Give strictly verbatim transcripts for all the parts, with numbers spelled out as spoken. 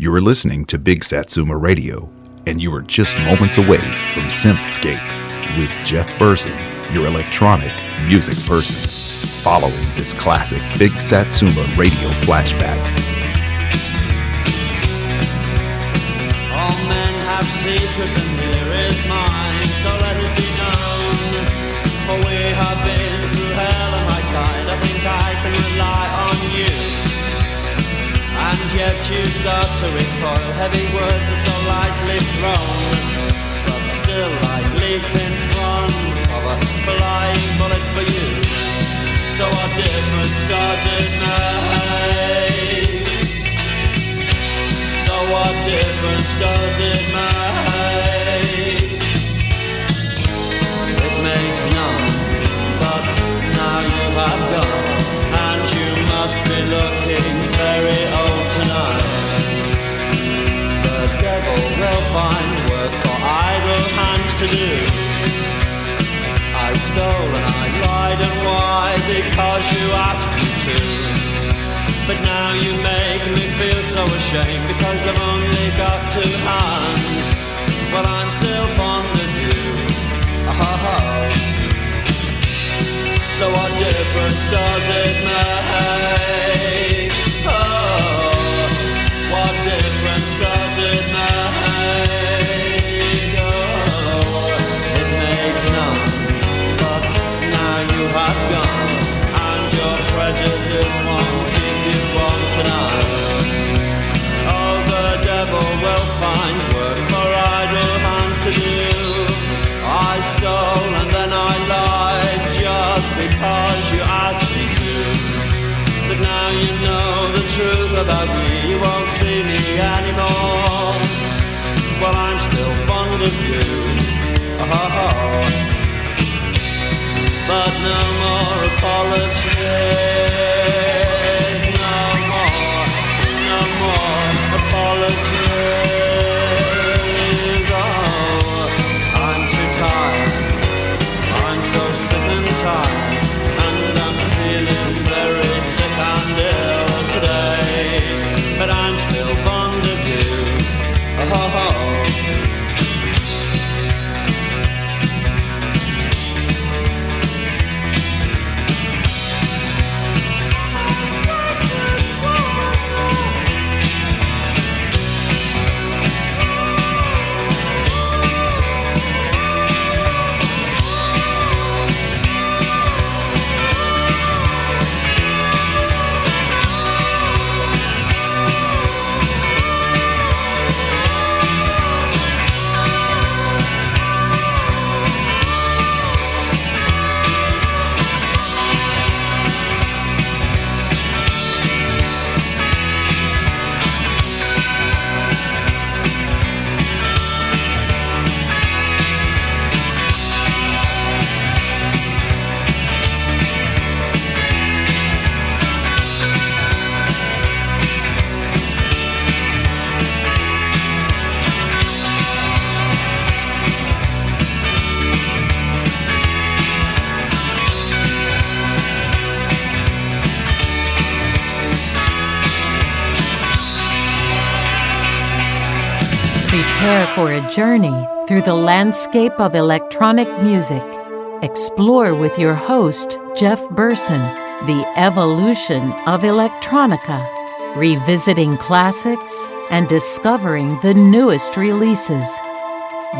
You are listening to Big Satsuma Radio, and you are just moments away from Synthscape with Jeff Burson, your electronic music person, following this classic Big Satsuma Radio flashback. All men have secrets and there is mine, so let it be known, for we have been through hell and high tide. I think I can rely on you. And yet you start to recoil. Heavy words are so lightly thrown, but still I leap in front of a flying bullet for you. So our difference started made. So our difference started made. It makes none, but now you have gone, and you must be looking very old. Will find work for idle hands to do. I stole and I lied, and why? Because you asked me to. But now you make me feel so ashamed, because I've only got two hands. Well, I'm still fond of you. Oh. So what difference does it make? Oh, what difference does it make? About me, you won't see me anymore. Well, I'm still fond of you. Oh. But no more apologies. No more, no more apologies. Oh, I'm too tired. I'm so sick and tired. And I'm feeling very sick and ill today. But I'm still fond of you. Oh, oh, oh. Prepare for a journey through the landscape of electronic music. Explore with your host, Jeff Burson, the evolution of electronica, revisiting classics and discovering the newest releases.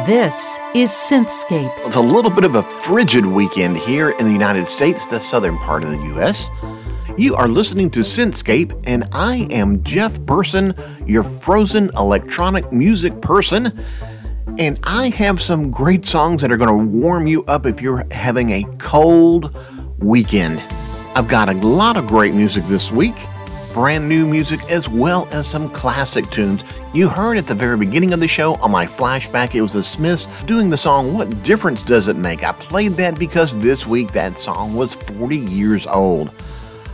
This is Synthscape. It's a little bit of a frigid weekend here in the United States, the southern part of the U S You are listening to Synthscape, and I am Jeff Burson, your frozen electronic music person. And I have some great songs that are going to warm you up if you're having a cold weekend. I've got a lot of great music this week, brand new music as well as some classic tunes. You heard at the very beginning of the show on my flashback, it was the Smiths doing the song What Difference Does It Make? I played that because this week that song was forty years old.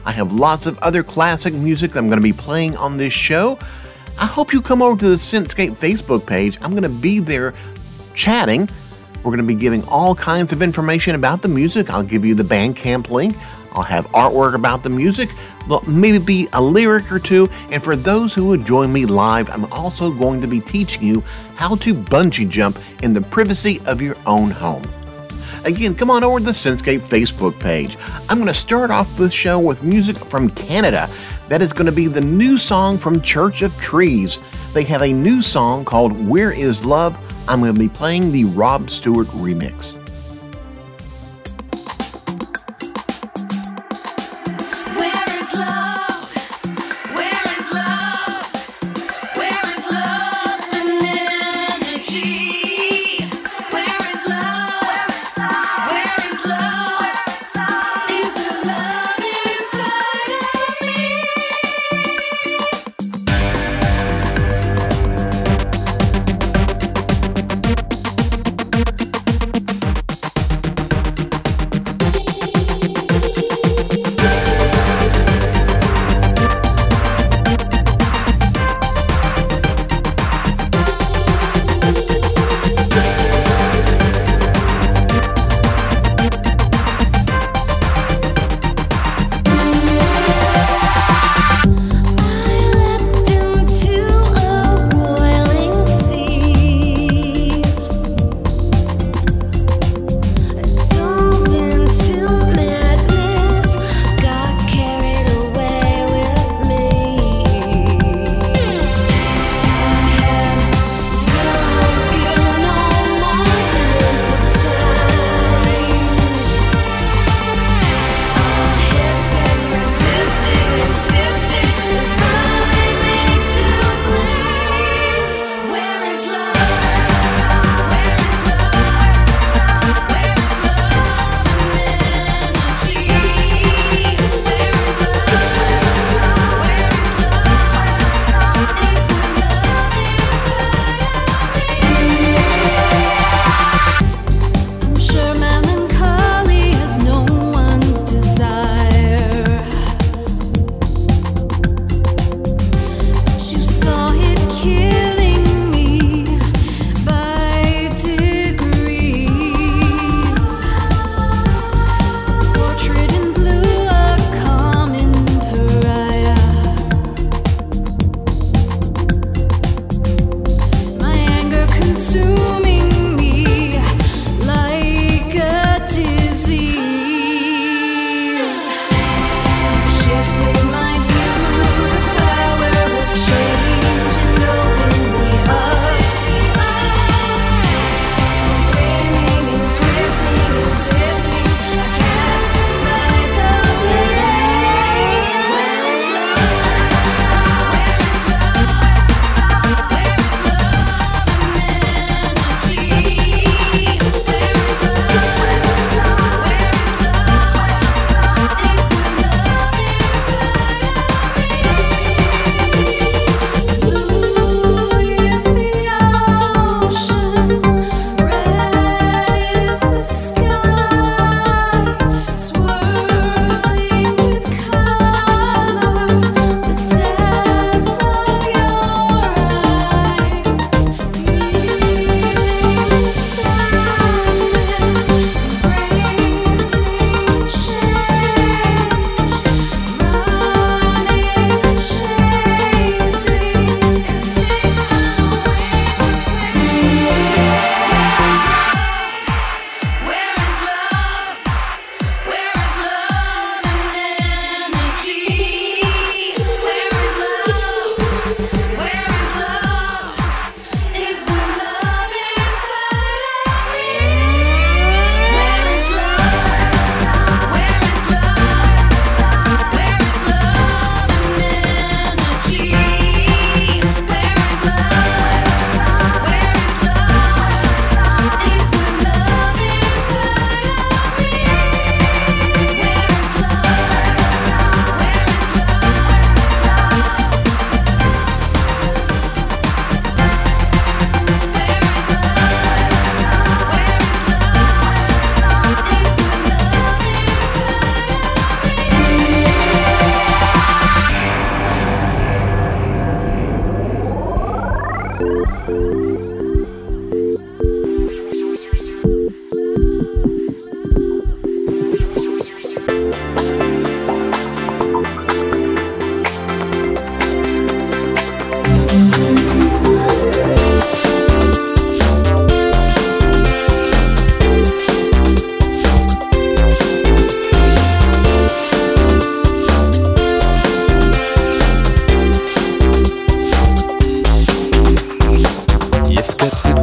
I have lots of other classic music that I'm going to be playing on this show. I hope you come over to the Synthscape Facebook page. I'm going to be there chatting, We're going to be giving all kinds of information about the music. I'll give you the Bandcamp link. I'll have artwork about the music, but maybe be a lyric or two. And for those who would join me live, I'm also going to be teaching you how to bungee jump in the privacy of your own home. Again, come on over to the Synthscape Facebook page. I'm going to start off this show with music from Canada. That is going to be the new song from Church of Trees. They have a new song called Where Is Love? I'm going to be playing the Rob Stewart remix.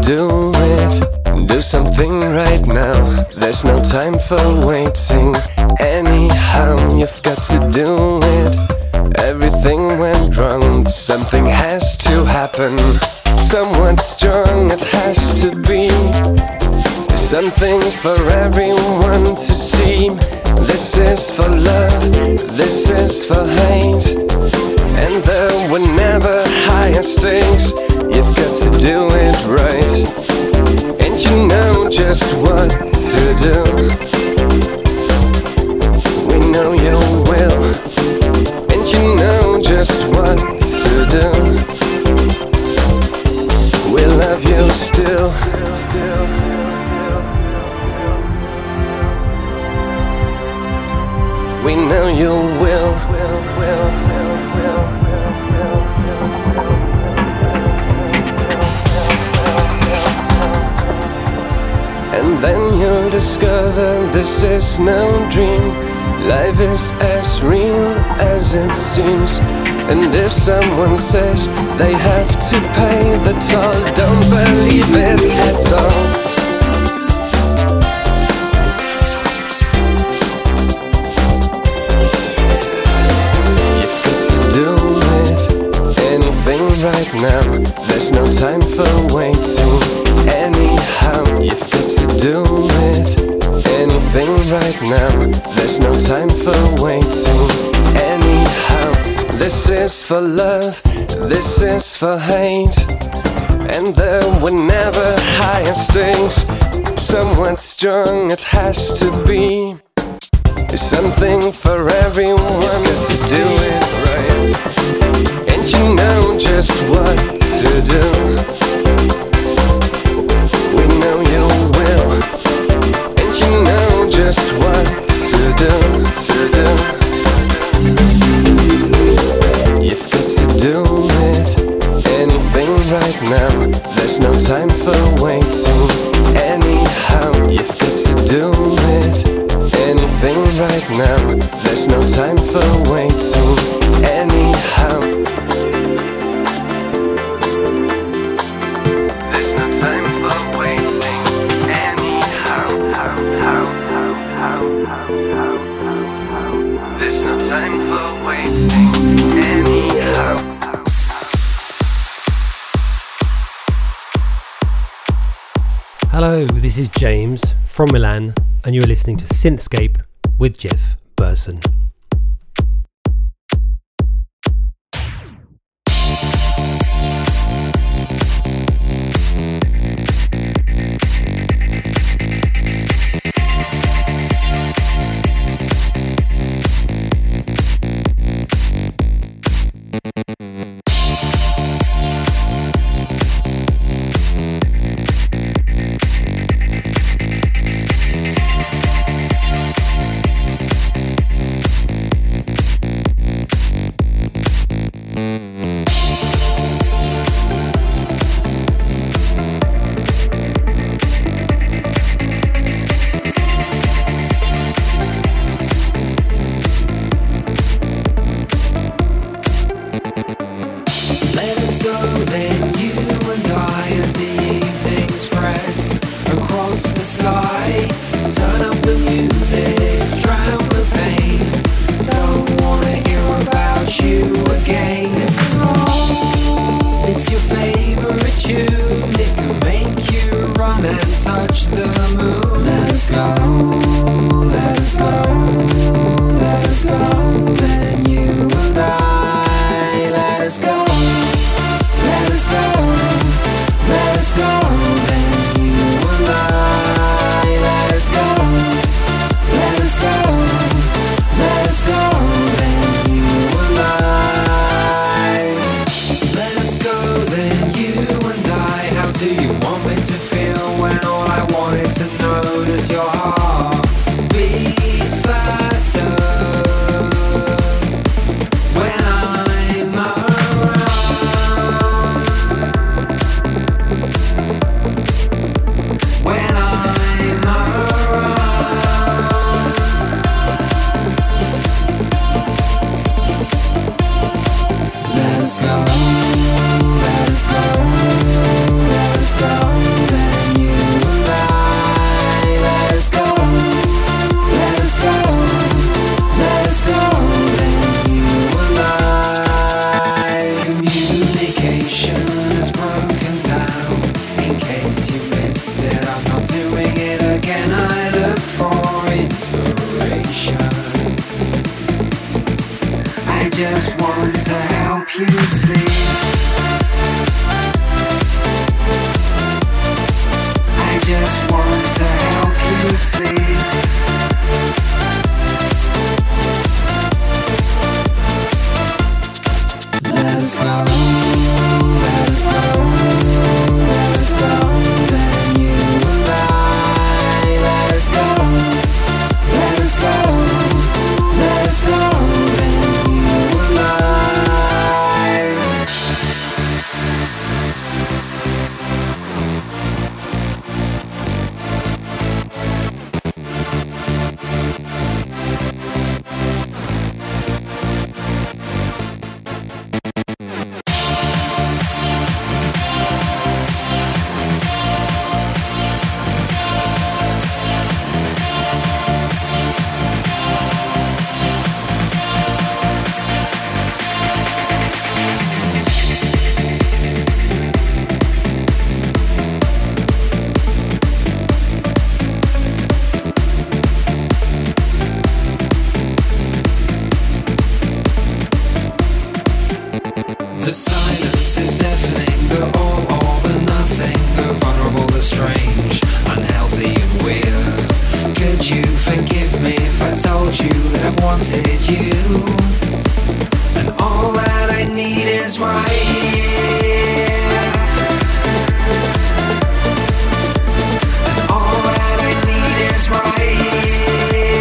do it. Do something right now. There's no time for waiting. Anyhow, you've got to do it. Everything went wrong. Something has to happen. Someone strong, it has to be. Something for everyone to see. This is for love, this is for hate. And there were never higher stakes. You've got to do it right, and you know just what to do. We know you will, and you know just what to do. We love you still. We know you will. And then you'll discover this is no dream. Life is as real as it seems. And if someone says they have to pay the toll, don't believe it at all. Right now, there's no time for waiting. Anyhow, you've got to do it. Anything right now, there's no time for waiting. Anyhow, this is for love, this is for hate. And there were never higher stakes. Somewhat strong, it has to be. Something for everyone to do it right. And you know just what to do. We know you will. And you know just what to do, to do. You've got to do it. Anything right now. There's no time for waiting. Anyhow, you've got to do it. Anything right now. There's no time for waiting. Anyhow. There's no time for waiting, anyhow. Hello, this is James from Milan, and you're listening to Synthscape with Jeff Burson. Let's go, let us go, let us go. when I've wanted you, and all that I need is right here, and all that I need is right here,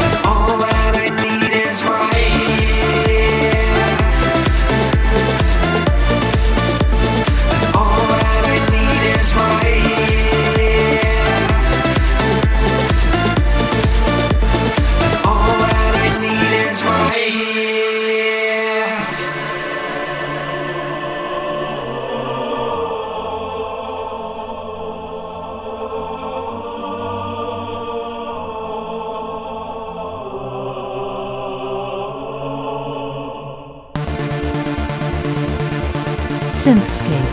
and all that I need is right here, and all that I need is right here. Synthscape.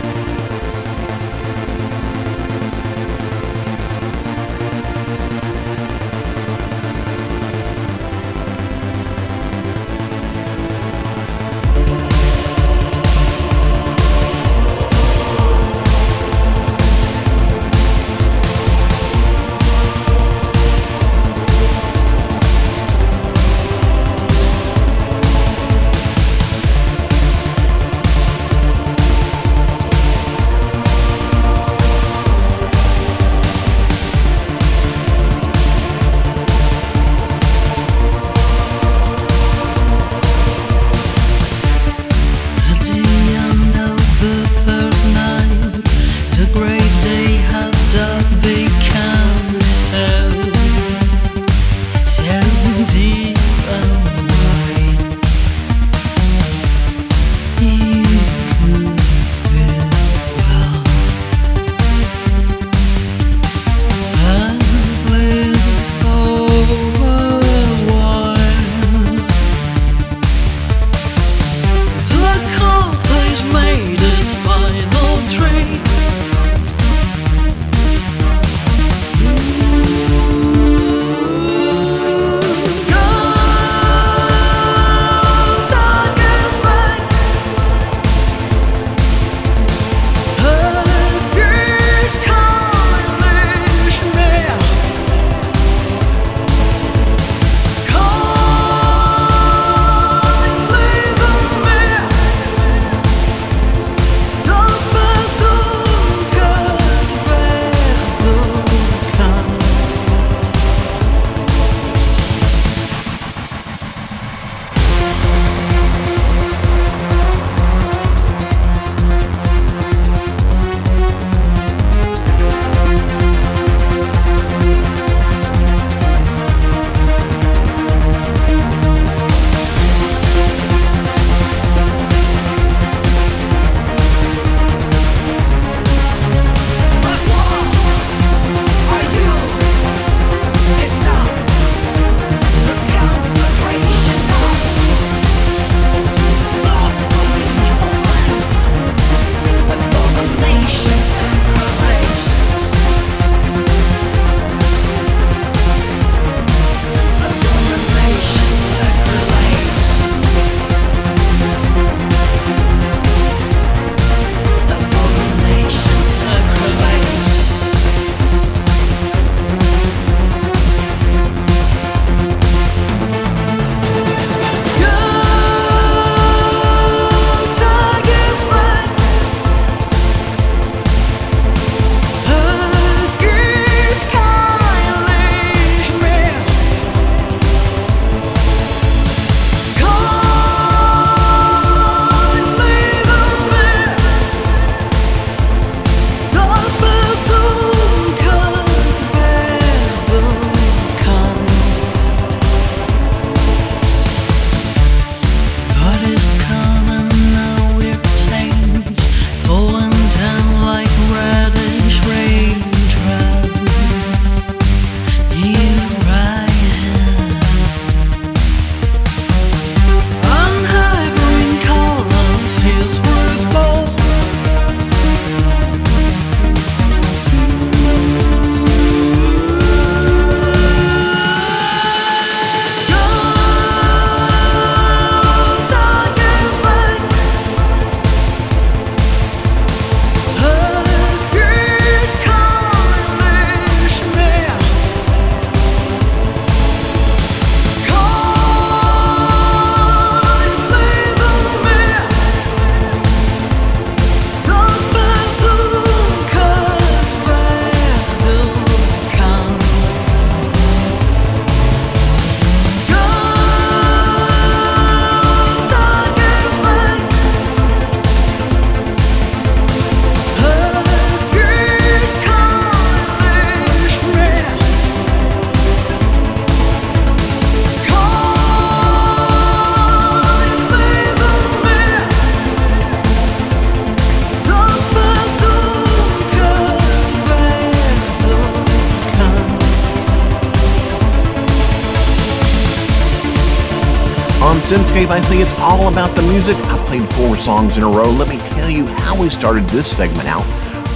Synthscape. I say it's all about the music. I played four songs in a row. Let me tell you how we started this segment out.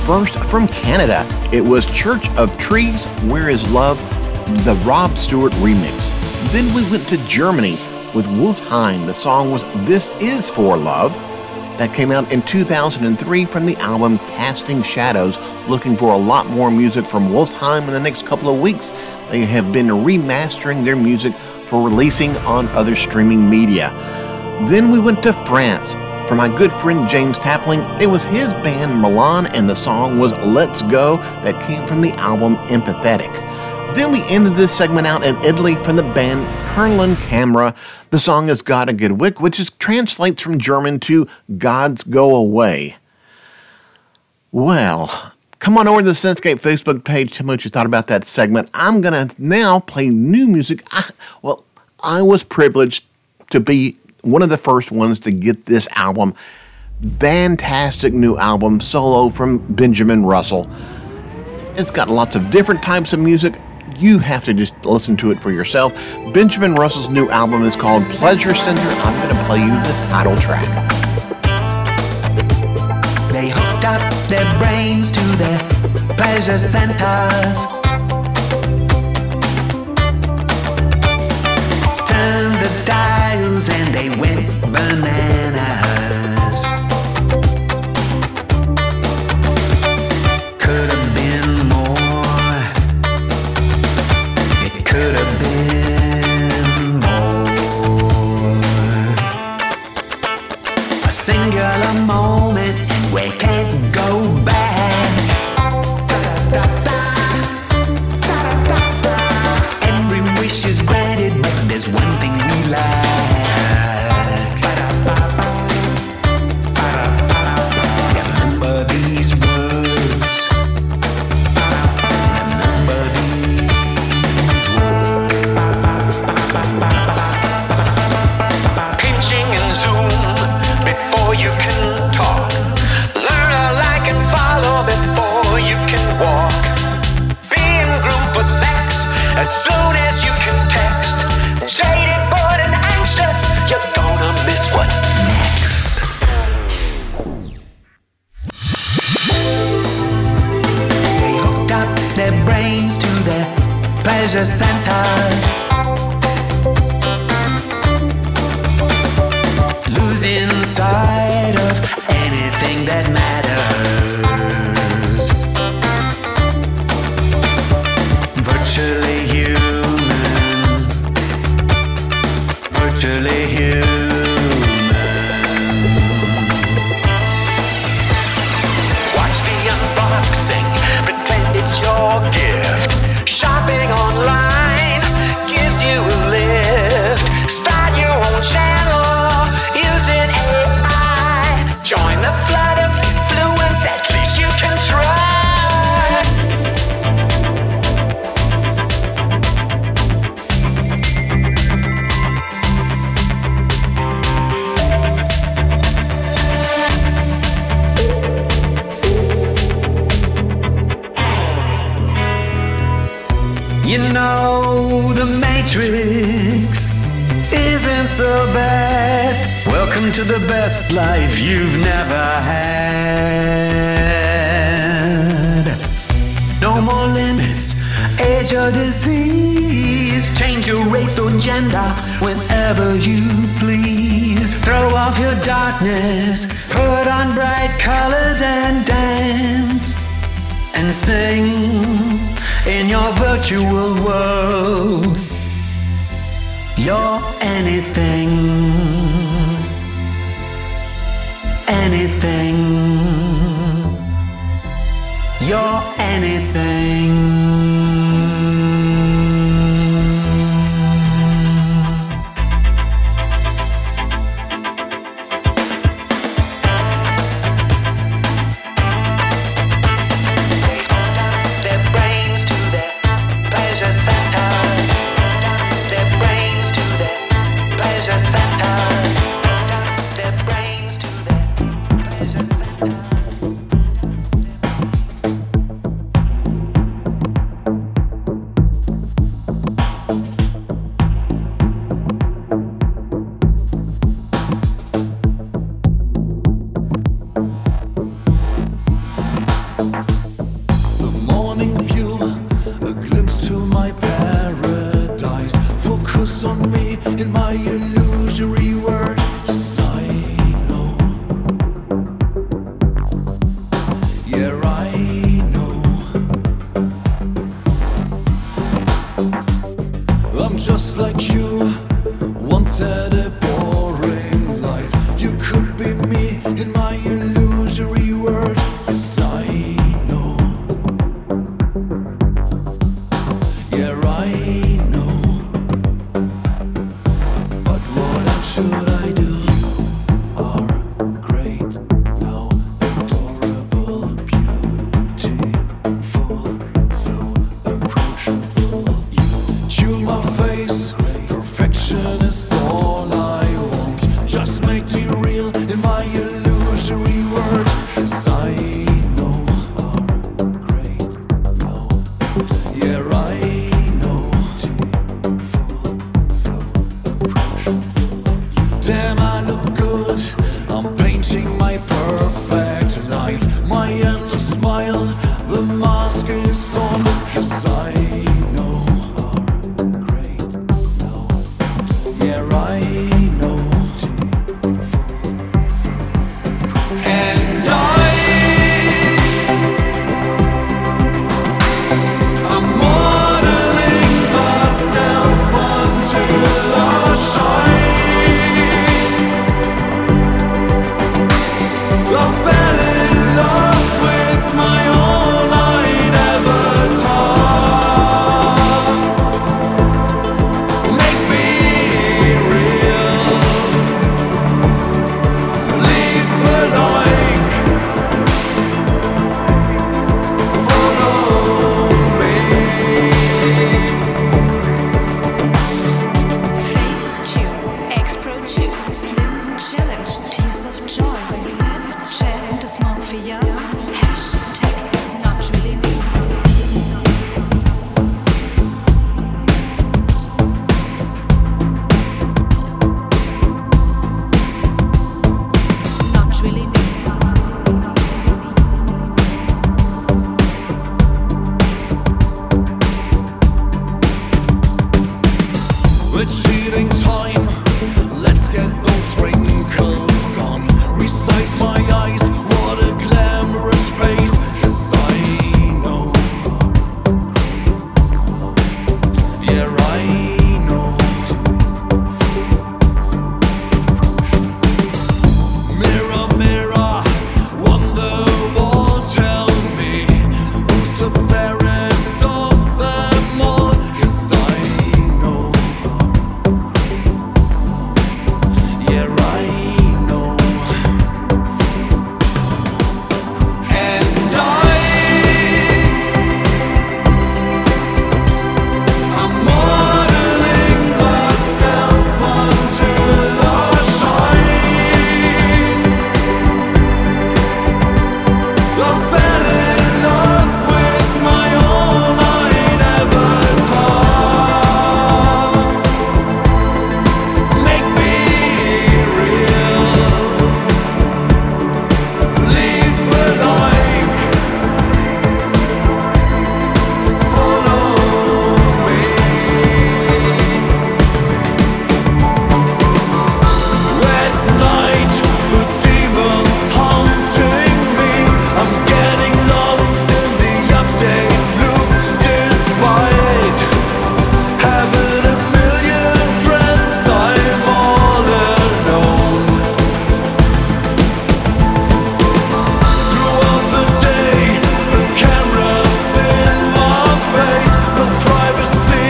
First, from Canada, it was Church of Trees, Where Is Love, the Rob Stewart remix. Then we went to Germany with Wolfheim. The song was This Is For Love. That came out in two thousand three from the album Casting Shadows. Looking for a lot more music from Wolfheim in the next couple of weeks. They have been remastering their music for releasing on other streaming media. Then we went to France. For my good friend James Tapling, it was his band Milan, and the song was Let's Go, that came from the album Empathetic. Then we ended this segment out in Italy from the band Kirlian Camera. The song is Gotta Get Wick, which is, translates from German to God's Go Away. Well, come on over to the Synthscape Facebook page. Tell me what you thought about that segment. I'm going to now play new music. I, well, I was privileged to be one of the first ones to get this album. Fantastic new album, solo from Benjamin Russell. It's got lots of different types of music. You have to just listen to it for yourself. Benjamin Russell's new album is called Pleasure Center. I'm going to play you the title track. They hooked up their brains to their pleasure centers. Turned the dials and they went bananas. Could have been more. It could have been more. A singular moment and we can't go back. Every wish is granted, but there's one thing we lack. You can talk, learn a like and follow before you can walk. Be in group for sex as soon as you can text. Jaded, bored, and anxious, you're gonna miss what next. They hooked up their brains to their pleasure centers. Inside of anything that matters. Virtually human. Virtually human. Watch the unboxing. Pretend it's your gift. Shopping online gives you a lift. Start your own channel. Join the flood of influence, at least you can try. You know, the Matrix isn't so bad. Welcome to the best life you've never had. No more limits, age or disease. Change your race or gender whenever you please. Throw off your darkness, put on bright colors and dance. And sing in your virtual world. You're anything. Anything, you're anything. They hold up their brains to their pleasure centers. They hold up their brains to their pleasure centers. damn, I look good. I'm painting my perfect life, my endless smile. The mask is on, cause I know. Yeah, I know. And I I'm modeling myself onto the shine. I fell in love with my own line avatar. Make me real, leave the like, follow me. Face tune, X-Pro tune, Slim Challenge, Tears of Joy, Snapchat, Dysmorphia, hashtag not really me. Not really me. We're cheating time. Let's get those wrinkles gone. Resize my eyes. What a glamorous face. Yes, I know. Yeah, I know. Mirror, mirror on the wall, tell me who's the fairest of them all. Yes, I know. Yeah, I know. And I I'm modeling myself onto the shine. I fell in love with my online avatar. Make me real, leave the like, follow me. At night, the demons haunting me. I'm getting lost in the update loop. Despite having a million friends, I'm all alone. Throughout the day, the camera's in my face. No privacy,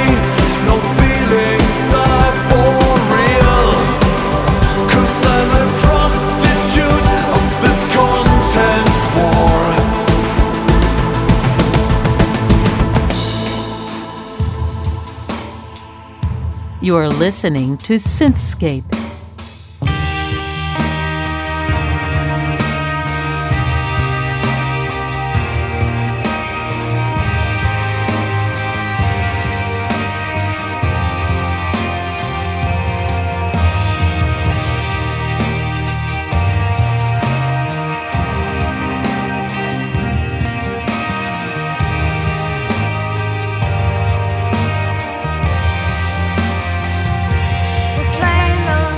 no feelings are for real. Cause I'm a prostitute of this content war. You're listening to Synthscape. We're playing those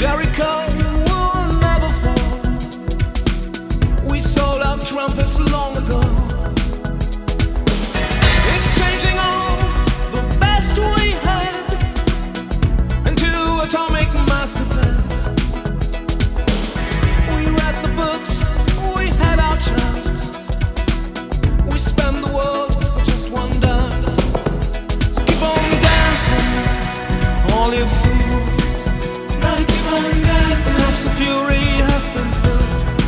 Jericho will never fall. We sold our trumpets long ago. Exchanging all the best we had into atomic master plans. We read the books, we had our chance. We spent the world for just one dance. Keep on dancing, all you fools. Snaps of fury have been filled.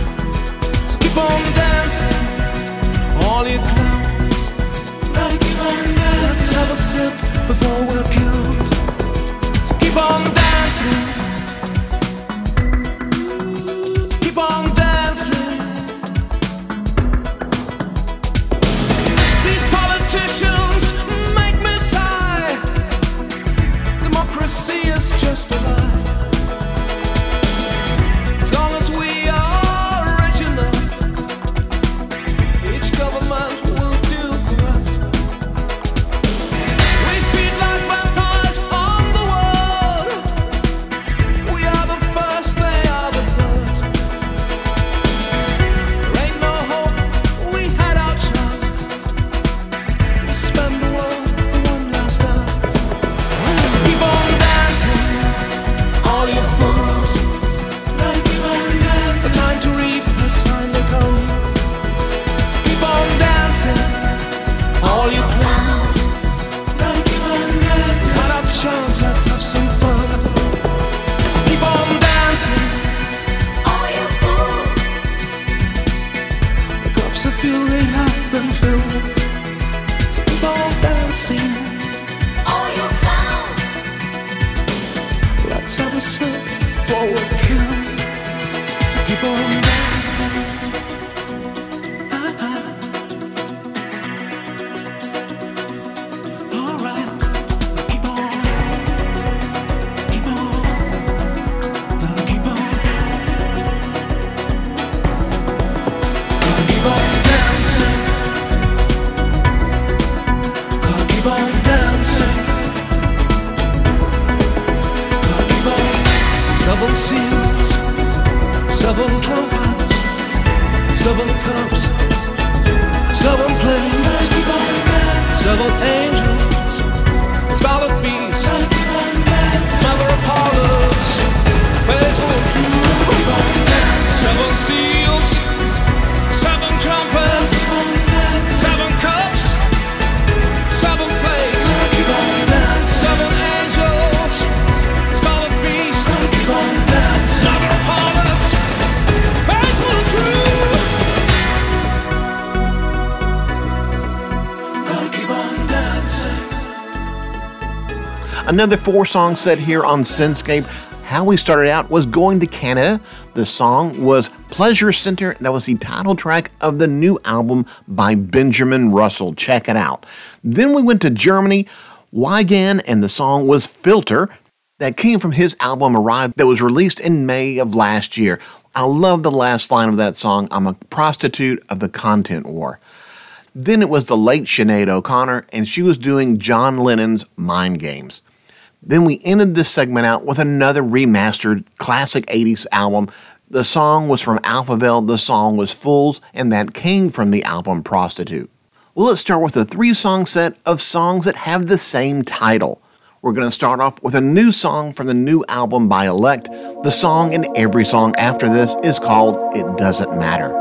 So keep on dancing, all you clowns. Gotta keep on dancing. Let's have a sip before we're killed. So keep on dancing. So keep on dancing. These politicians make me sigh. Democracy is just a lie. Another four-song set here on Synthscape. How we started out was going to Canada. The song was Pleasure Center. That was the title track of the new album by Benjamin Russell. Check it out. Then we went to Germany, Wiegand, and the song was Filter. That came from his album Arrive that was released in May of last year. I love the last line of that song. I'm a prostitute of the content war. Then it was the late Sinead O'Connor, and she was doing John Lennon's Mind Games. Then we ended this segment out with another remastered classic eighties album. The song was from Alphaville, the song was Fools, and that came from the album Prostitute. Well, let's start with a three-song set of songs that have the same title. We're going to start off with a new song from the new album by Elect. The song and every song after this is called It Doesn't Matter.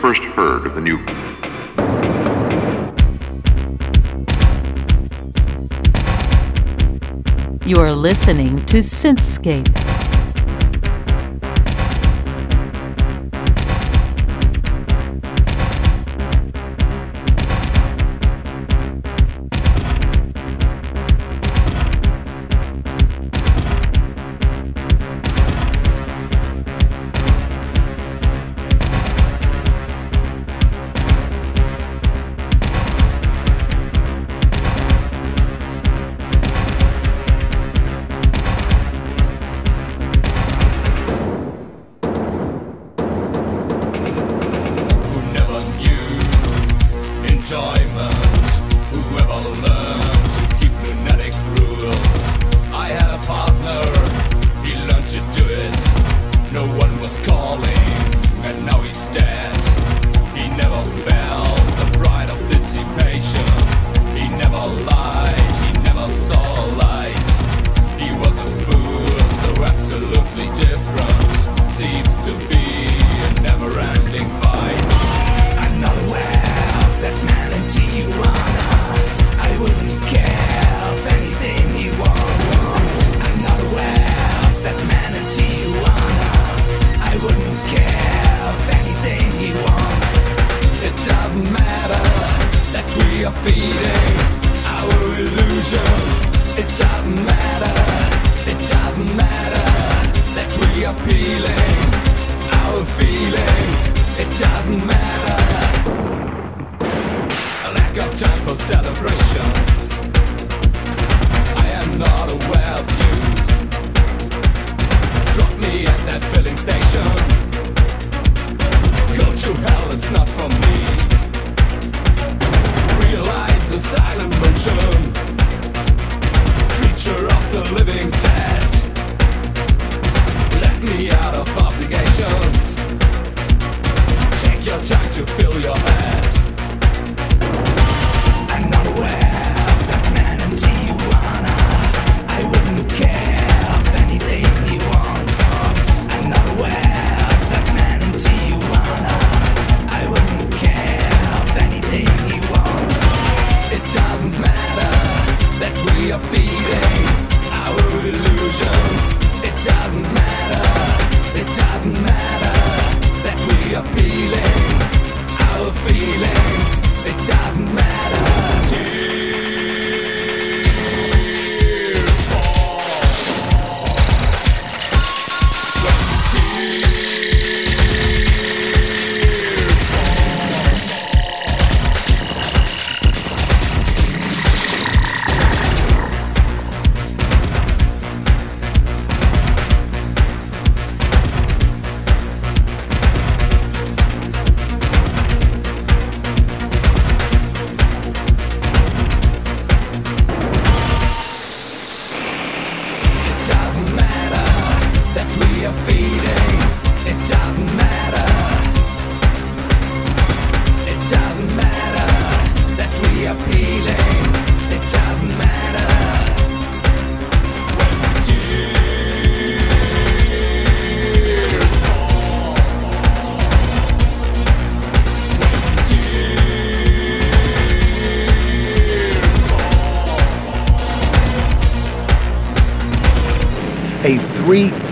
First heard of the new You are listening to Synthscape.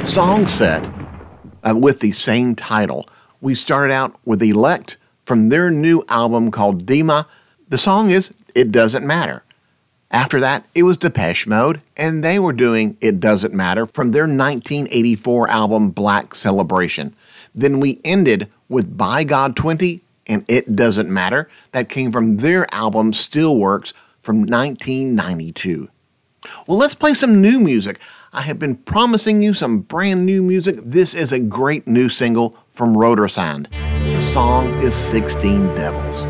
Song set uh, with the same title. We started out with Elect from their new album called Dima. The song is It Doesn't Matter. After that, it was Depeche Mode, and they were doing It Doesn't Matter from their nineteen eighty-four album Black Celebration. Then we ended with Bigod twenty and It Doesn't Matter. That came from their album Stillworks from nineteen ninety-two. Well, let's play some new music. I have been promising you some brand new music. This is a great new single from Rotersand. The song is sixteen Devils.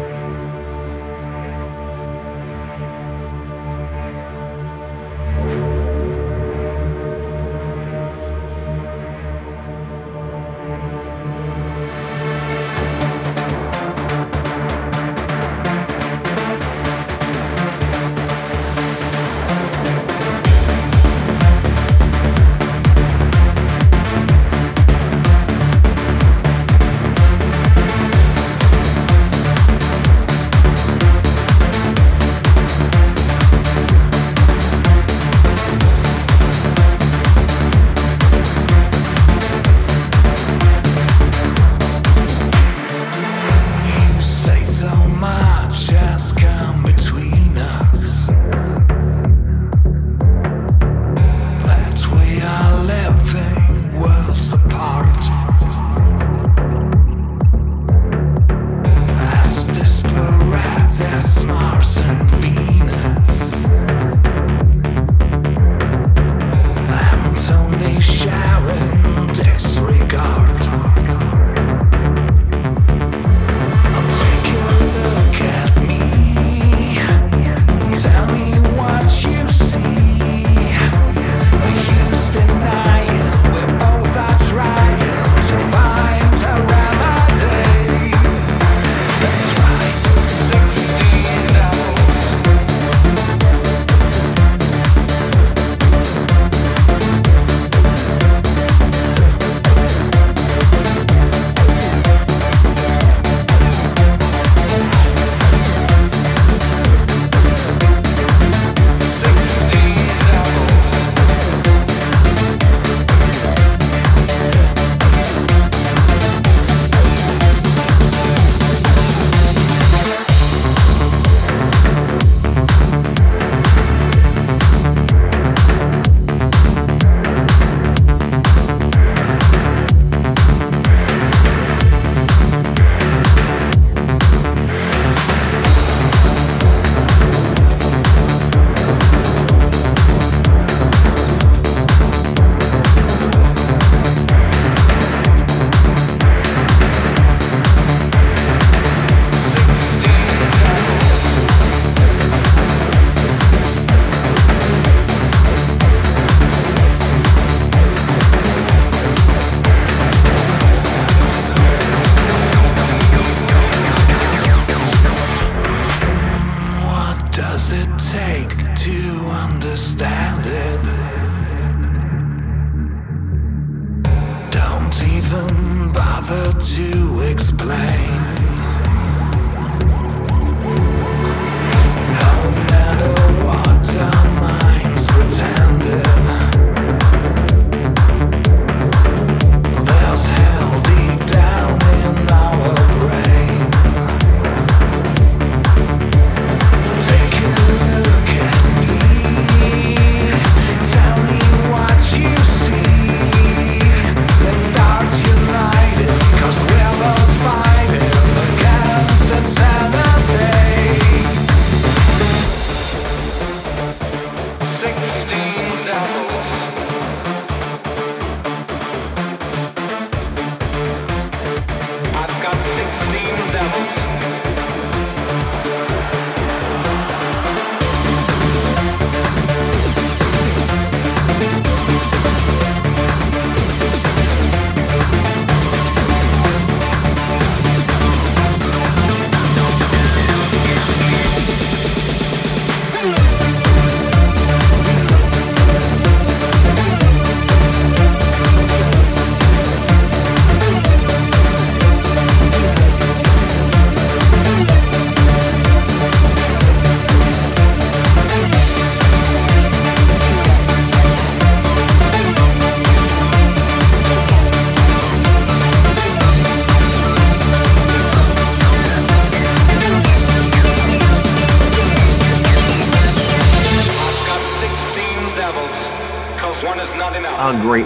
don't even bother to explain. No matter what our minds pretended,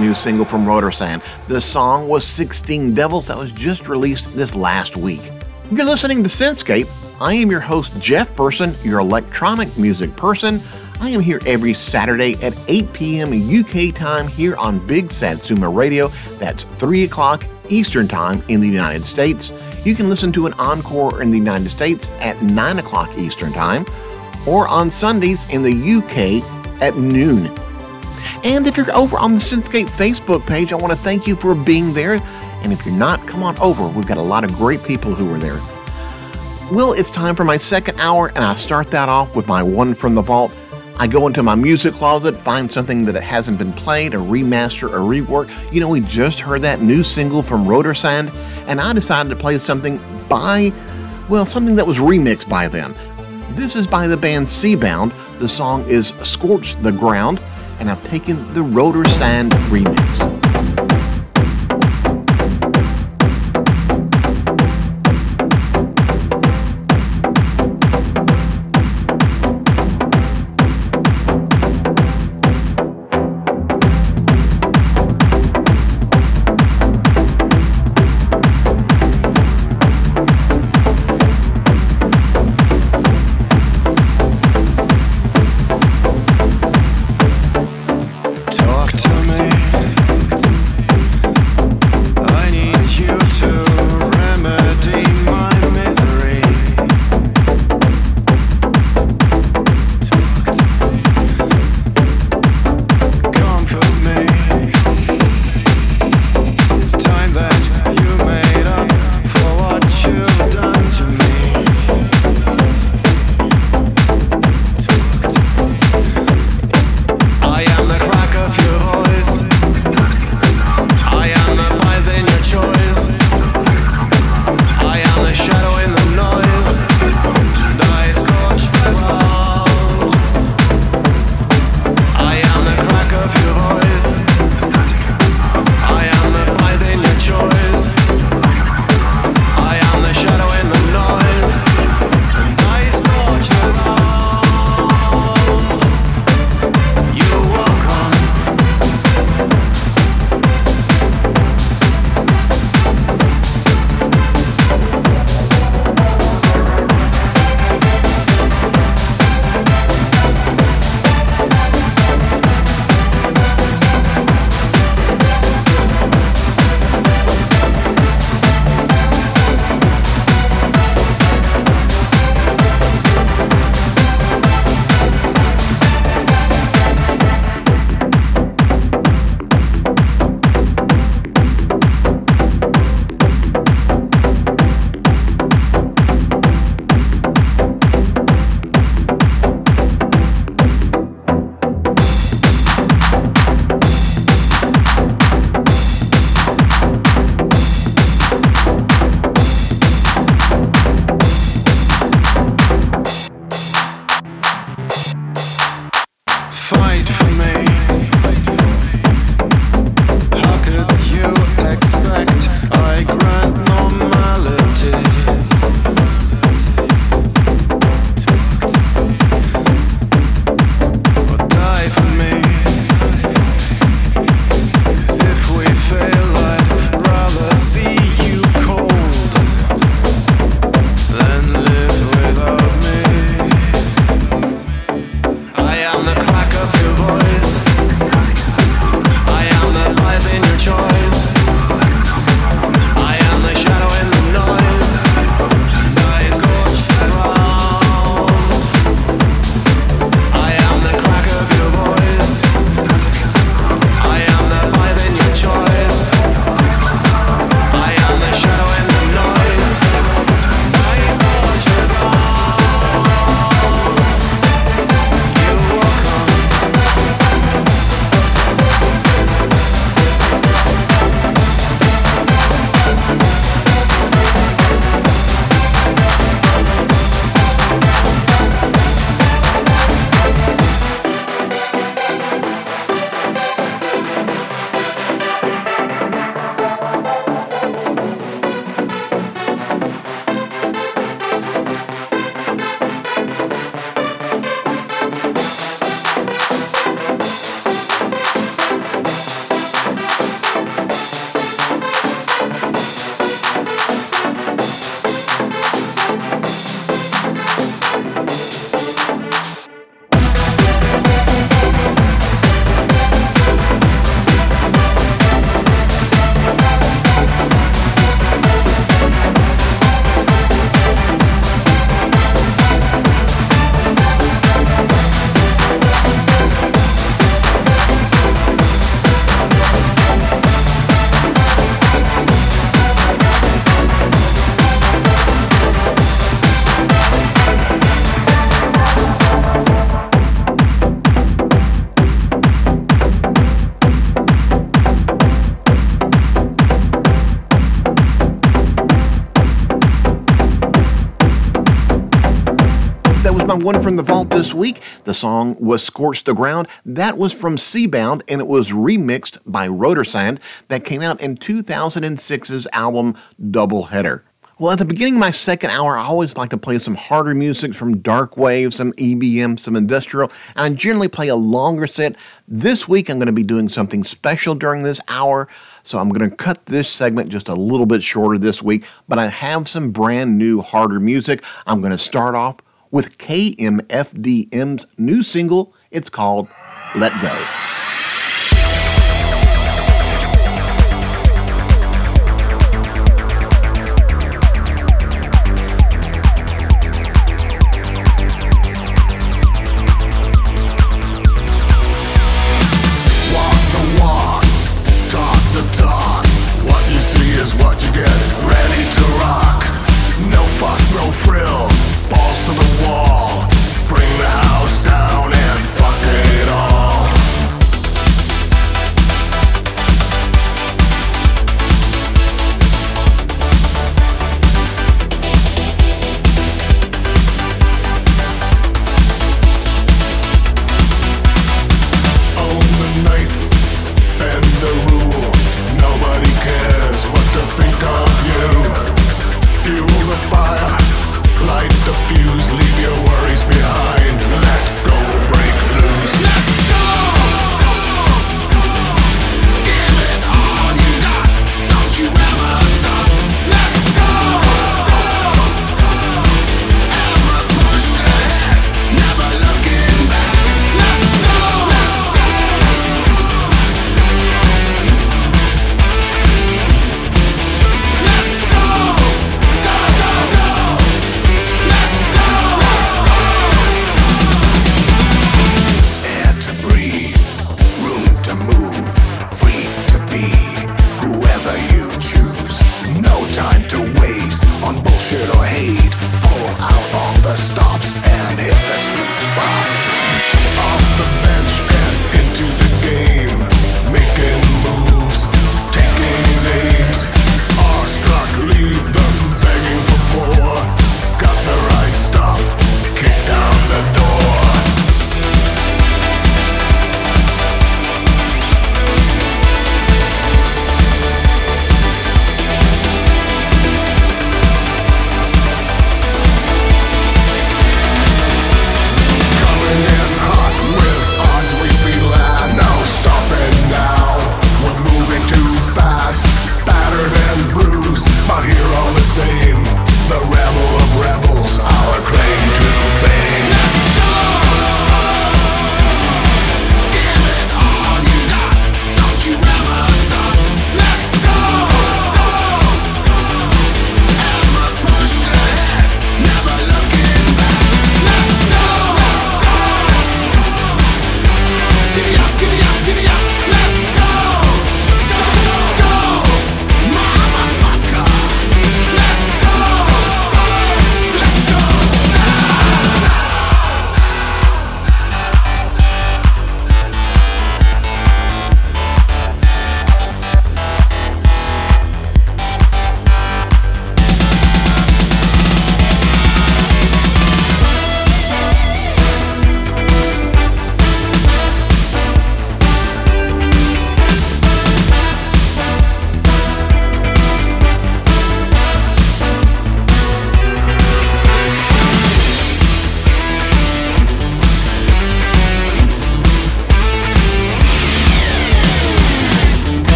new single from Rotersand. The song was sixteen Devils that was just released this last week. You're listening to Synthscape. I am your host, Jeff Burson, your electronic music person. I am here every Saturday at eight p.m. U K time here on Big Satsuma Radio. That's three o'clock Eastern time in the United States. You can listen to an encore in the United States at nine o'clock Eastern time, or on Sundays in the U K at noon. And if you're over on the Synthscape Facebook page, I want to thank you for being there. And if you're not, come on over. We've got a lot of great people who are there. Well, it's time for my second hour, and I start that off with my one from the vault. I go into my music closet, find something that hasn't been played, a remaster, a rework. You know, we just heard that new single from Rotersand, and I decided to play something by, well, something that was remixed by them. This is by the band Seabound. The song is Scorch the Ground, and I've taken the Rotersand remix. Talk to me. Live on One From The Vault this week, the song was Scorch the Ground. That was from Seabound, and it was remixed by Rotersand. That came out in two thousand six's album Doubleheader. Well, at the beginning of my second hour, I always like to play some harder music, some dark wave, some E B M, some industrial, and I generally play a longer set. This week, I'm going to be doing something special during this hour, so I'm going to cut this segment just a little bit shorter this week, but I have some brand new harder music. I'm going to start off with K M F D M's new single. It's called Let Go.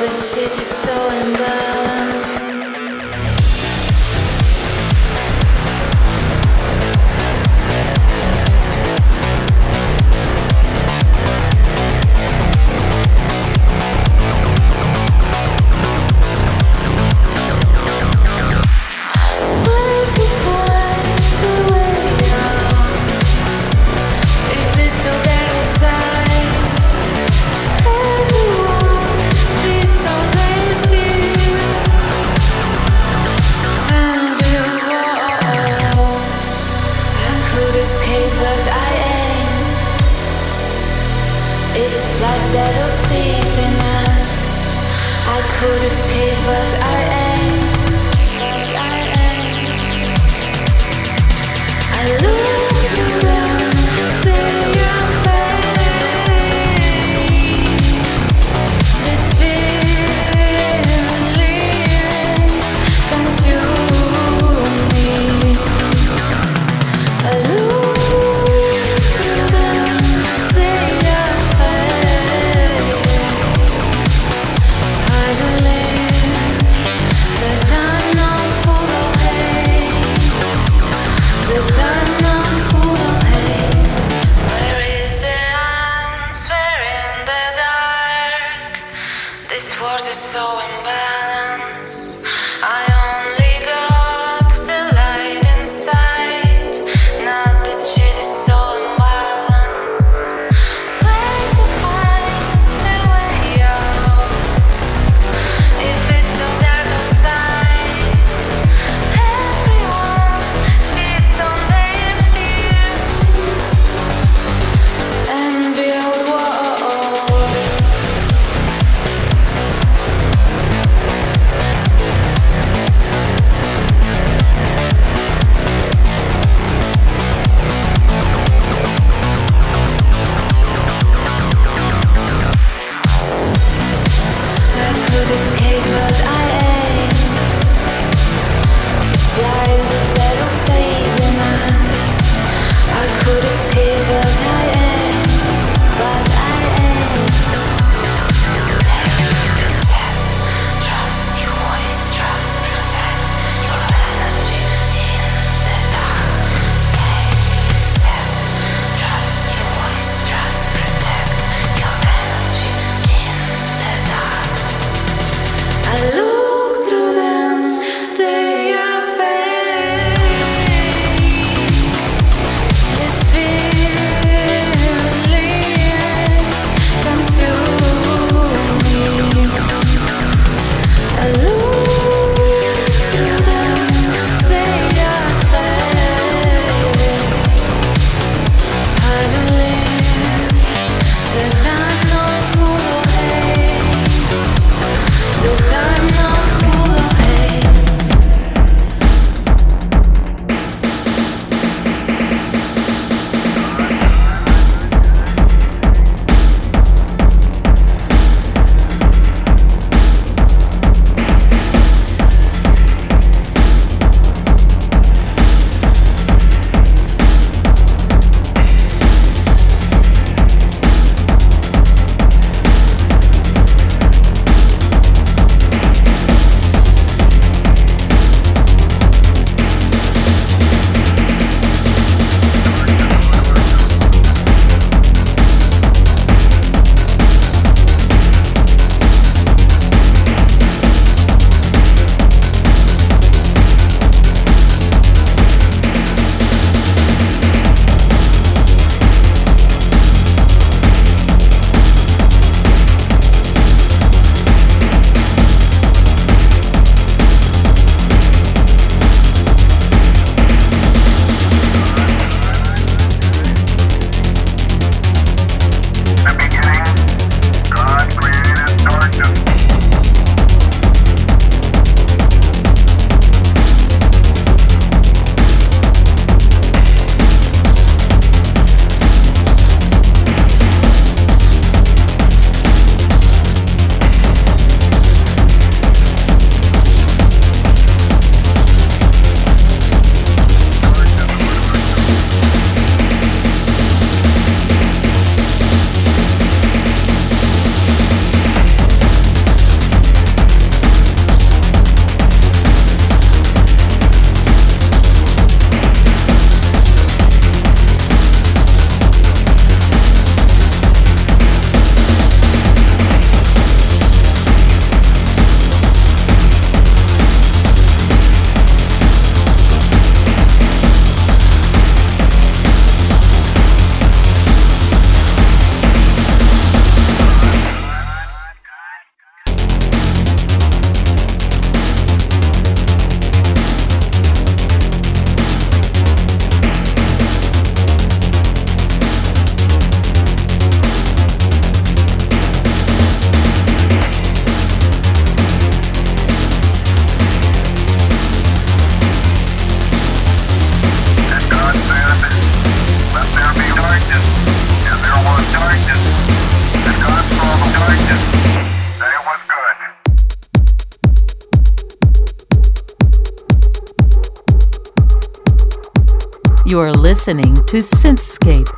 This shit is so imbalanced. It's like devil sees in us. I could escape, but I ain't. But I ain't. I lose them. They are pain. This feeling lives, consume me. I lose. You're listening to Synthscape.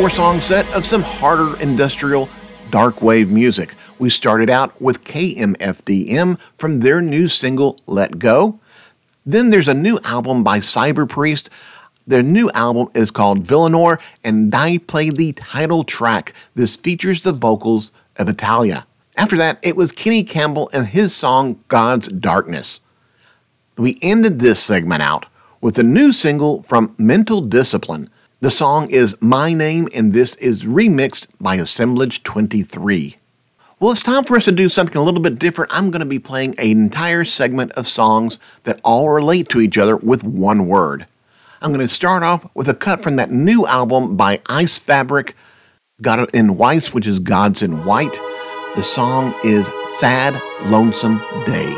four-song set of some harder industrial dark wave music. We started out with K M F D M from their new single, Let Go. Then there's a new album by Cyberpriest. Their new album is called Villanor, and I played the title track. This features the vocals of Italia. After that, it was Kenny Campbell and his song, God's Darkness. We ended this segment out with a new single from Mental Discipline. The song is My Name, and this is remixed by Assemblage twenty-three. Well, it's time for us to do something a little bit different. I'm going to be playing an entire segment of songs that all relate to each other with one word. I'm going to start off with a cut from that new album by Eisfabrik, Götter in Weiss, which is Gods in White. The song is Sad, Lonesome Day.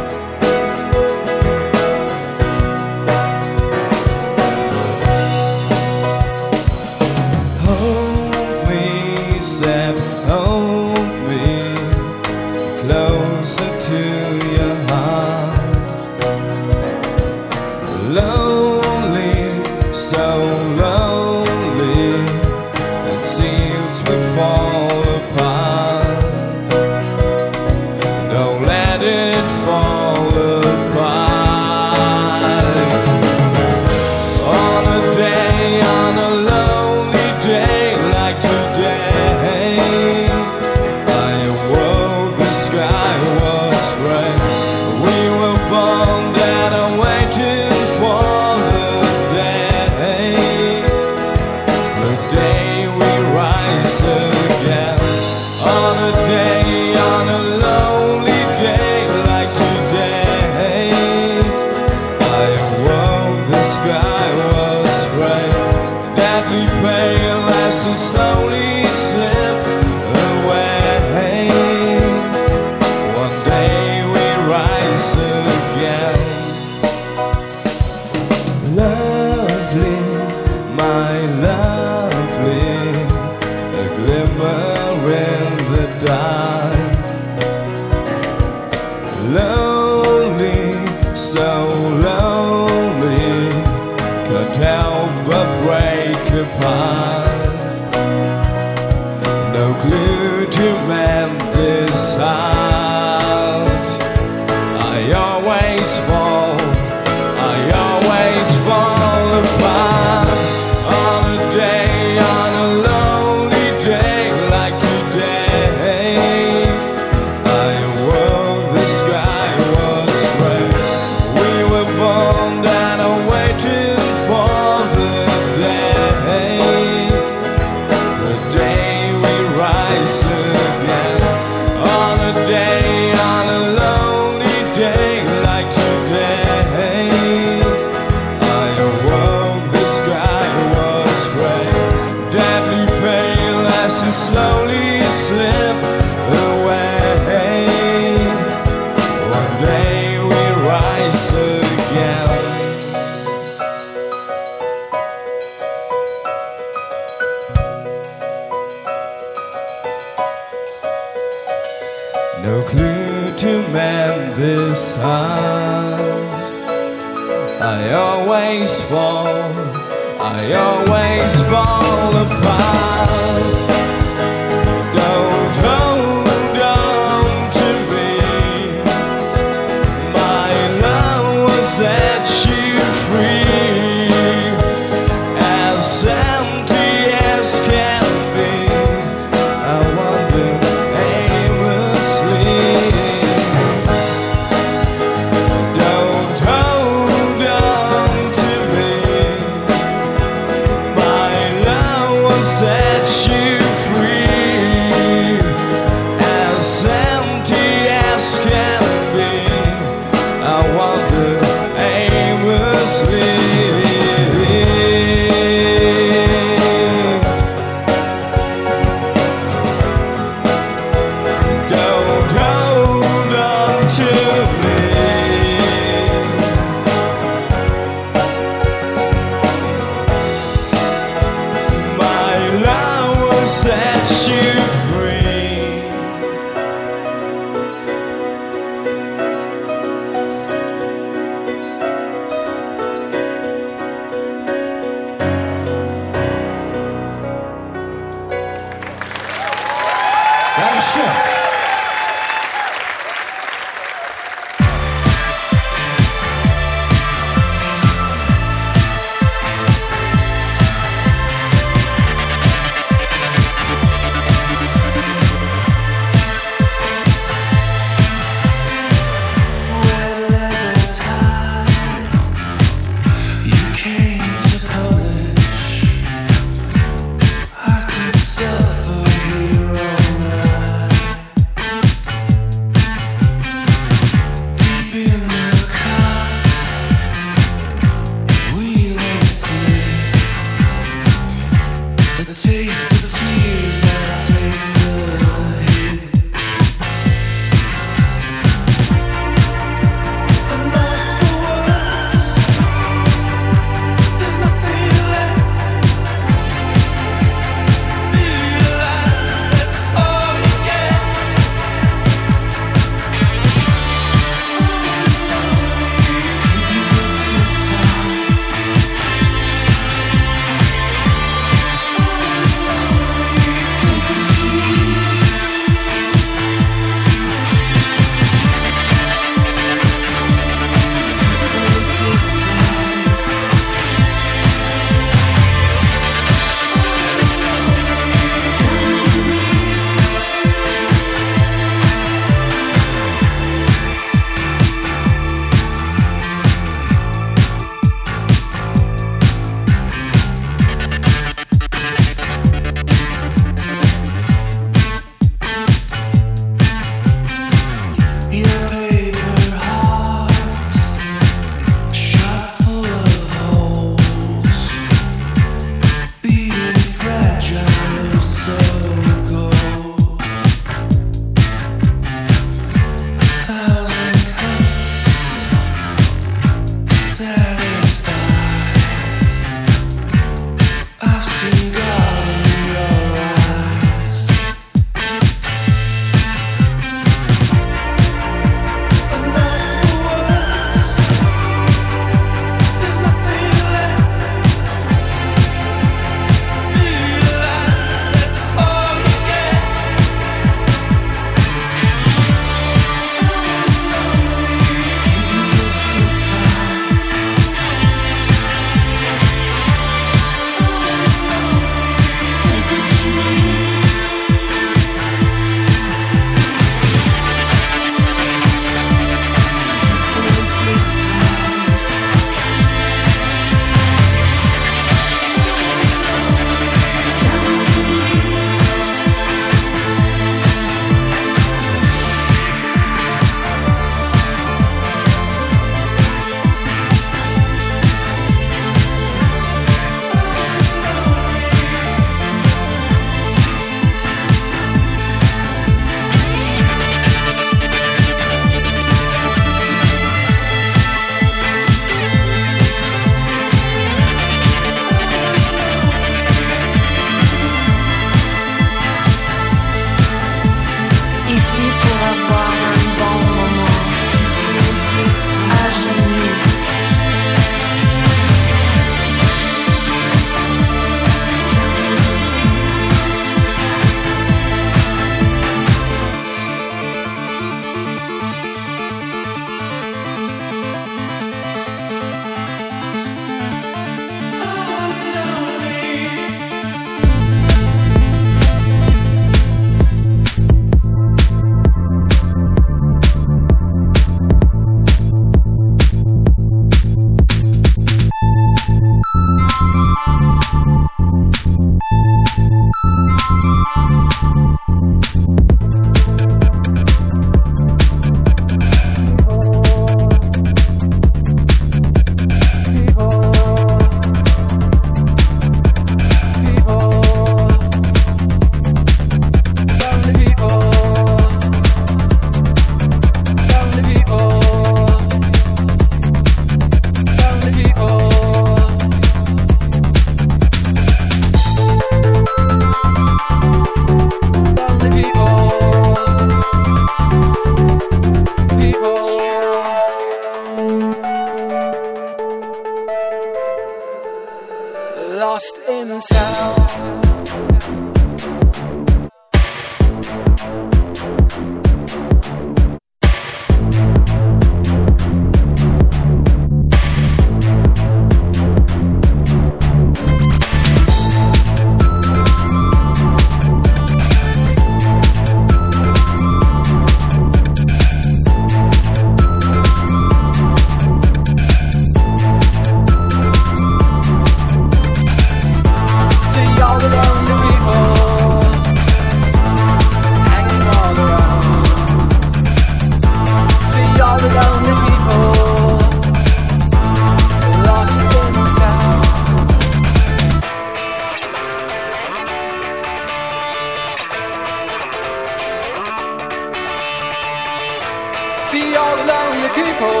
see all the lonely people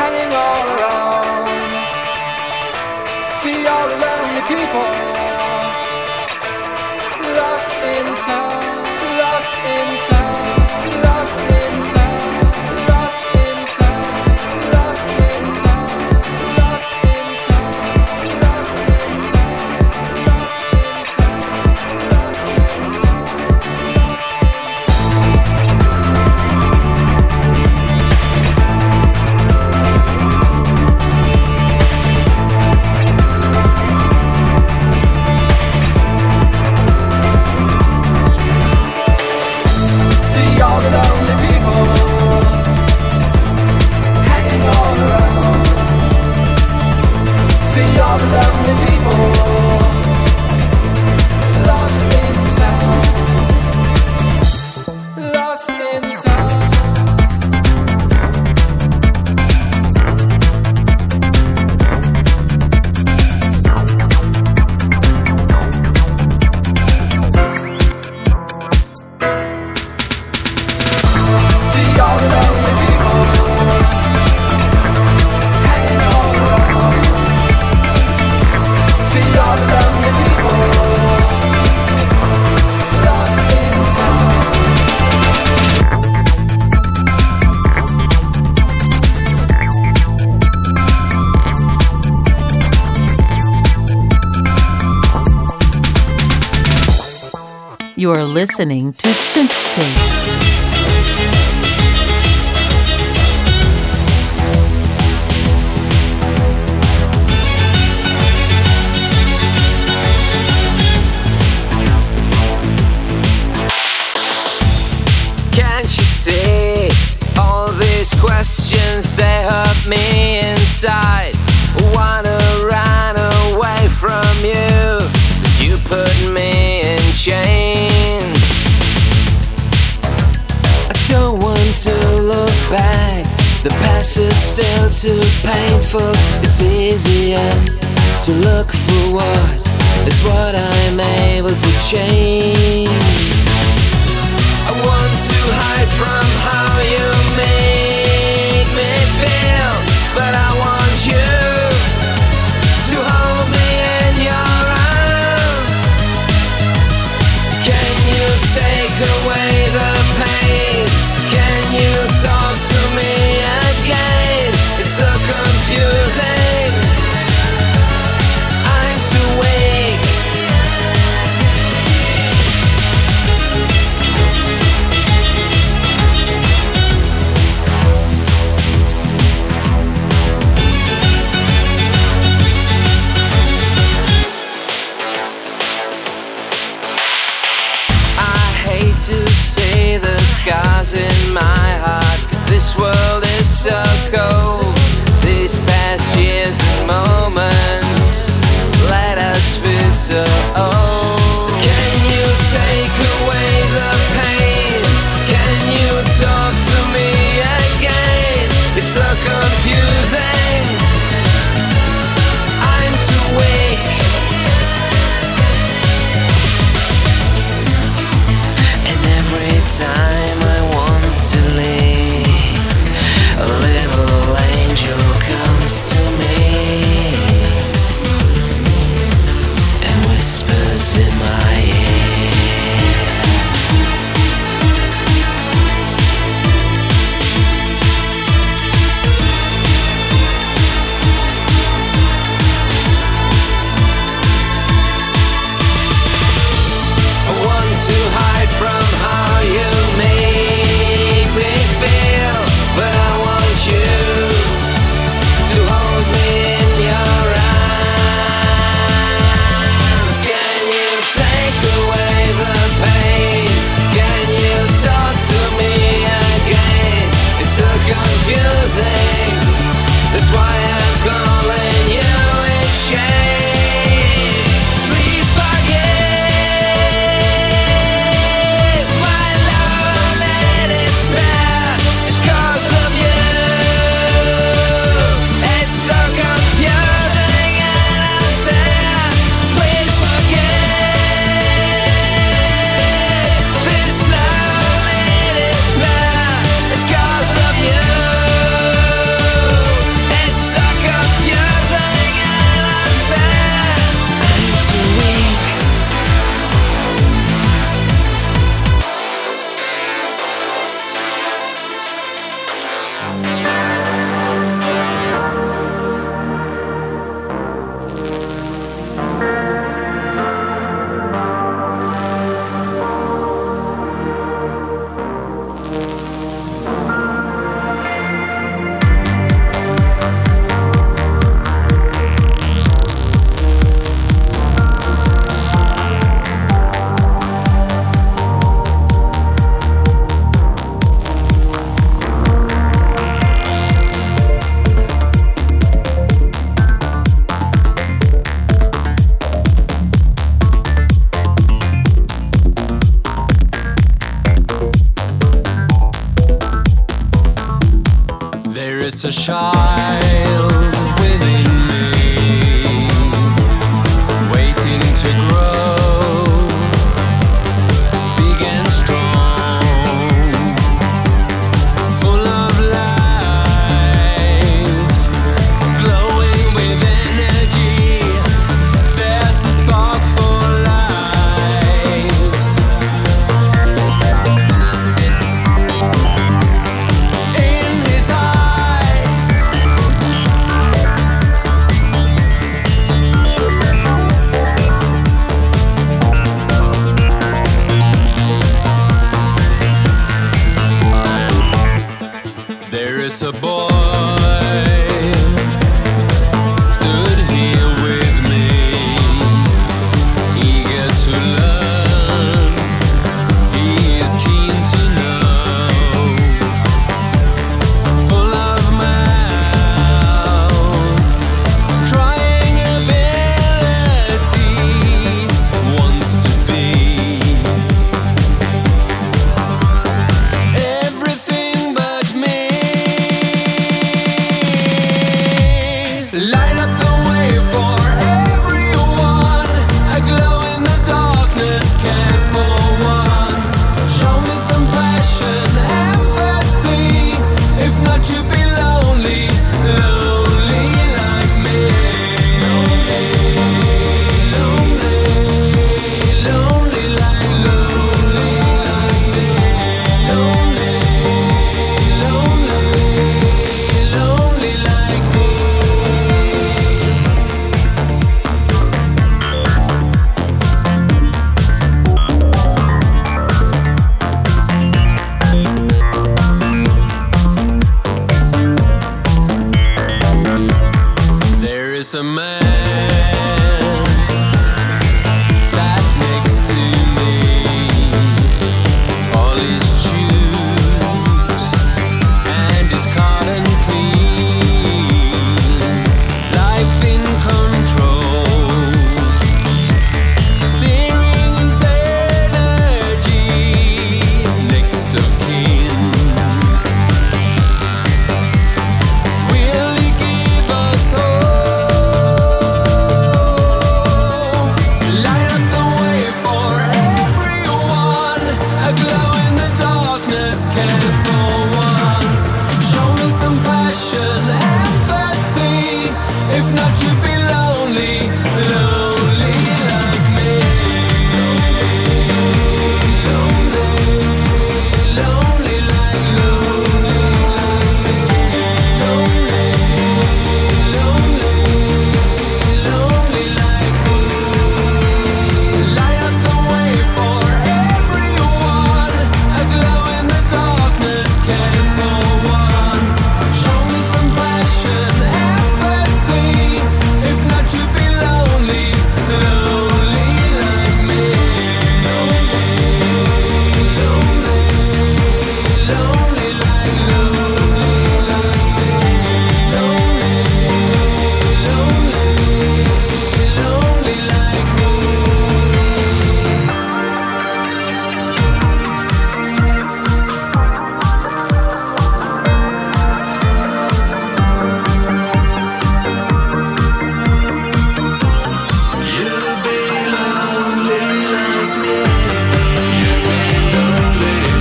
hanging all around. See all the lonely people lost in the town, lost in the town, lost in the town. You're listening to Synthscape. Can't you see? All these questions, they hurt me inside. Wanna run away from you. You put me in chains. I don't want to look back. The past is still too painful. It's easier to look forward. It's what I'm able to change. I want to hide from how you make me feel, but I want you to hold me in your arms. Can you take away the pain? Can you talk to me again? It's so confusing. I'm too weak. The scars in my heart. This world is so cold. These past years and moments let us feel so old. Can you take away the pain? Can you talk to me again? It's so confusing. I'm too weak. Time I want to leave, a little angel comes to me and whispers in my ear. I want to hide from how you make me feel, but I want you to hold me in your arms. Can you take away the pain? Can you talk to me again? It's so confusing. That's why I'm calling you in shame. Please forgive. It's a child within me, waiting to grow big and strong, full of life, glowing with energy. There's a spark for life. In his eyes, there is a boy stood here with me, eager to learn. He is keen to know, full of mouth, trying abilities, wants to be everything but me. Light up the way for everyone. A glow in the darkness, care for once. Show me some passion, empathy. If not, you'd be lonely, lonely like me. Lonely, lonely, lonely like lonely like me. Lonely, lonely, lonely like me. There is a man sat next to me, all his shoes and his cotton clean, life in control, steering his energy, next of kin. Will he give us hope? Light up the way for everyone. A glow in the darkness, care for once. Show me some passion, empathy. If not, you'd be lonely, lonely like me. Lonely, lonely like lonely like me. Lonely like me. Light up the way for everyone. A glow in the darkness, care for once. Show me some passion, empathy.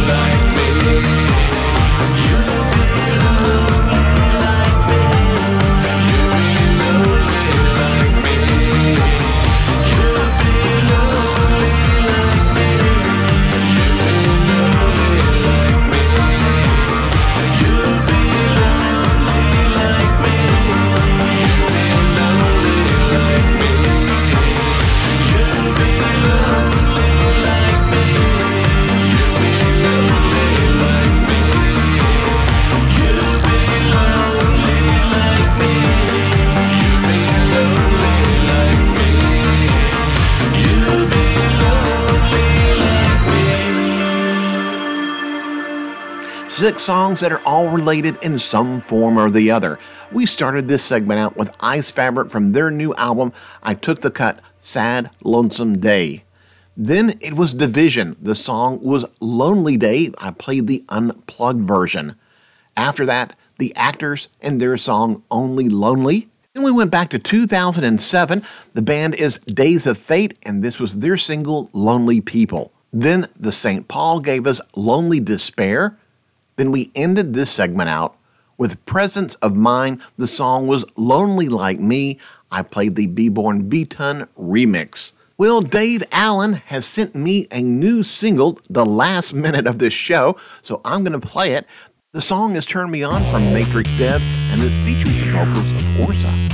If not, you'd be lonely, lonely like me. Lonely, lonely, lonely like lonely like me. Lonely, lonely, lonely like me. Six songs that are all related in some form or the other. We started this segment out with Eisfabrik from their new album, I Took the Cut, Sad Lonesome Day. Then it was Division. The song was Lonely Day. I played the unplugged version. After that, the actors, and their song Only Lonely. Then we went back to two thousand seven. The band is Days of Fate, and this was their single Lonely People. Then the Saint Paul gave us Lonely Despair. Then we ended this segment out with Presence of Mind. The song was Lonely Like Me. I played the B-Born B-Ton remix. Well, Dave Allen has sent me a new single the last minute of this show, so I'm going to play it. The song is Turn Me On from Matrix Div, and this features the vocals of Orsa.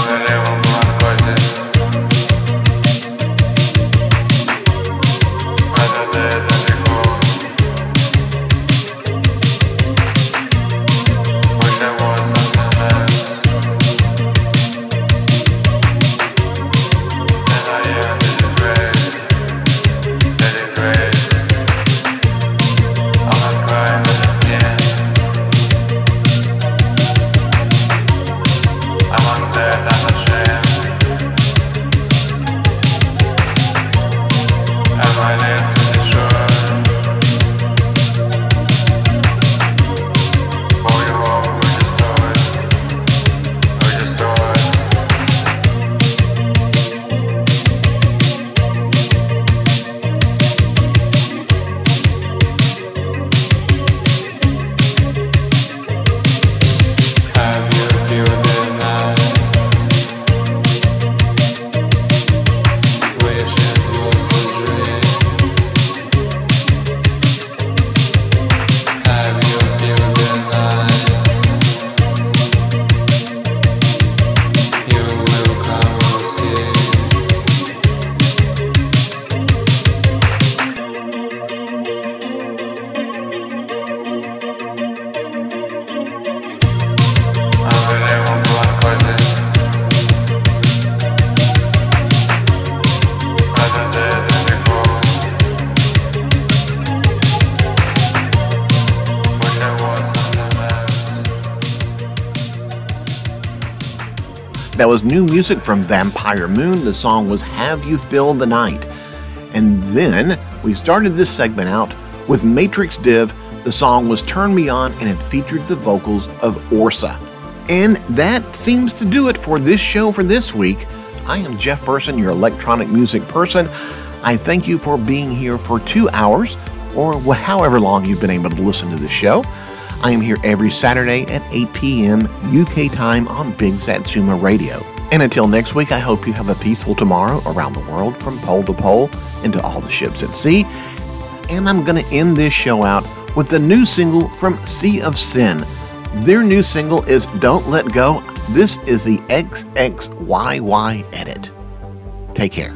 I That was new music from Vampire Moon. The song was Have You Filled the Night. And then we started this segment out with Matrix Div. The song was Turn Me On, and it featured the vocals of Orsa. And that seems to do it for this show for this week. I am Jeff Burson, your electronic music person. I thank you for being here for two hours, or however long you've been able to listen to the show. I am here every Saturday at eight p.m. U K time on Big Satsuma Radio. And until next week, I hope you have a peaceful tomorrow around the world, from pole to pole and to all the ships at sea. And I'm going to end this show out with the new single from Sea of Sin. Their new single is Don't Let Go. This is the X X Y Y edit. Take care.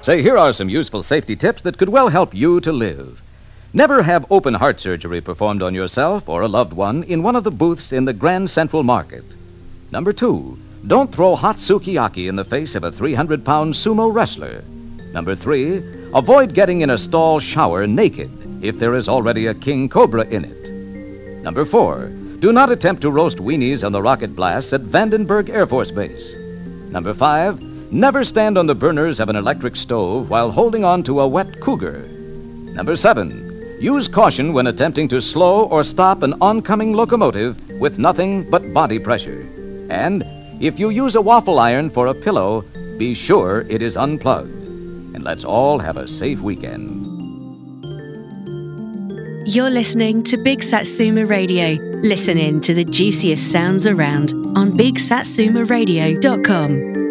Say, here are some useful safety tips that could well help you to live. Never have open heart surgery performed on yourself or a loved one in one of the booths in the Grand Central Market. Number two, Don't throw hot sukiyaki in the face of a three hundred pound sumo wrestler. Number three, avoid getting in a stall shower naked if there is already a king cobra in it. Number four, do not attempt to roast weenies on the rocket blasts at Vandenberg Air Force Base. Number five, never stand on the burners of an electric stove while holding on to a wet cougar. Number seven, use caution when attempting to slow or stop an oncoming locomotive with nothing but body pressure. And if you use a waffle iron for a pillow, be sure it is unplugged. And let's all have a safe weekend. You're listening to Big Satsuma Radio. Listen in to the juiciest sounds around on big satsuma radio dot com.